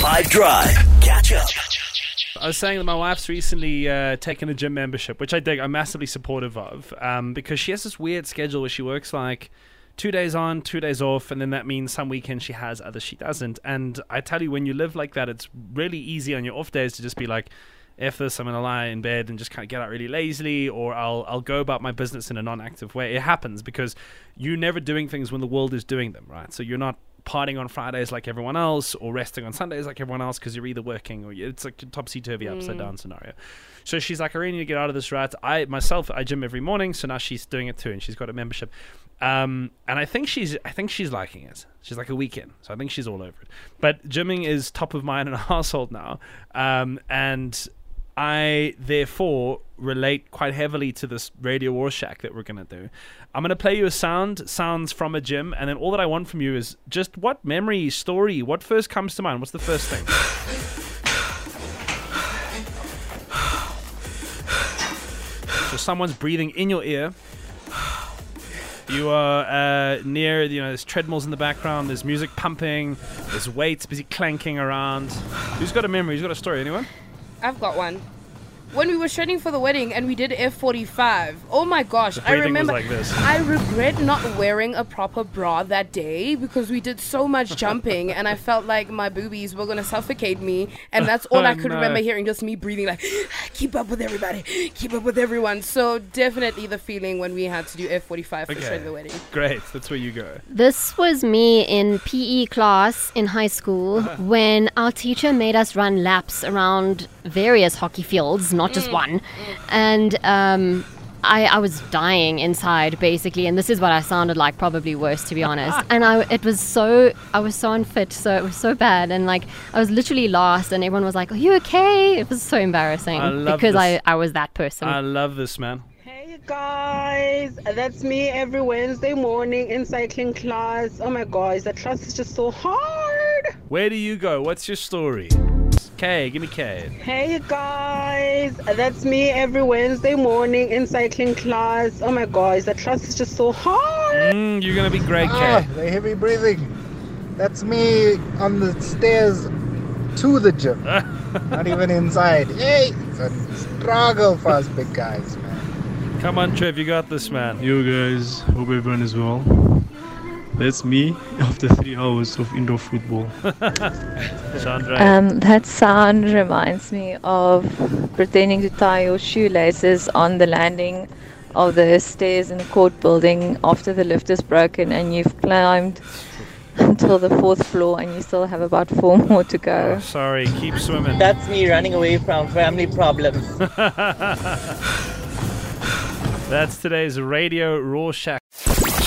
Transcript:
5 Drive. Catch up. I was saying that my wife's recently taken a gym membership, which I dig. I'm massively supportive of, because she has this weird schedule where she works like 2 days on, 2 days off, and then that means some weekends she has, others she doesn't. And I tell you, when you live like that, it's really easy on your off days to just be like, F this, I'm going to lie in bed and just kind of get out really lazily, or I'll go about my business in a non-active way. It happens because you're never doing things when the world is doing them, right? So you're not partying on Fridays like everyone else, or resting on Sundays like everyone else, because you're either working or it's like a topsy-turvy, upside-down scenario. So she's like, I really need to get out of this rat. I gym every morning, so now she's doing it too, and she's got a membership. And I think she's liking it. She's like a weekend, so I think she's all over it. But gymming is top of mind in our household now, and I therefore relate quite heavily to this Radio Rorschach that we're going to do. I'm going to play you a sounds from a gym, and then all that I want from you is just what memory, story, what first comes to mind? What's the first thing? So someone's breathing in your ear. You are near, there's treadmills in the background, there's music pumping, there's weights busy clanking around. Who's got a memory? Who's got a story? Anyone? I've got one. When we were training for the wedding and we did F45. Oh my gosh, I remember. Was like this. I regret not wearing a proper bra that day because we did so much jumping and I felt like my boobies were going to suffocate me, and that's all I could remember hearing, just me breathing like, keep up with everybody, keep up with everyone. So definitely the feeling when we had to do F45 for the wedding. Great, that's where you go. This was me in PE class in high school when our teacher made us run laps around various hockey fields, not just one. And I was dying inside, basically. And this is what I sounded like, probably worse, to be honest. And I was so unfit, so it was so bad. And like, I was literally lost, and everyone was like, are you okay? It was so embarrassing because I was that person. I love this, man. Hey guys, that's me every Wednesday morning in cycling class. Oh my gosh, that class is just so hard. Where do you go? What's your story? K, give me K. Hey guys, that's me every Wednesday morning in cycling class. Oh my gosh, that class is just so hard. You're gonna be great, K. The heavy breathing. That's me on the stairs to the gym. Not even inside. Hey, it's a struggle for us big guys, man. Come on, Trev, you got this, man. Yo guys, hope everyone is well. That's me after 3 hours of indoor football. That sound reminds me of pretending to tie your shoelaces on the landing of the stairs in the court building after the lift is broken and you've climbed until the 4th floor and you still have about 4 more to go. Oh, sorry, keep swimming. That's me running away from family problems. That's today's Radio Rorschach.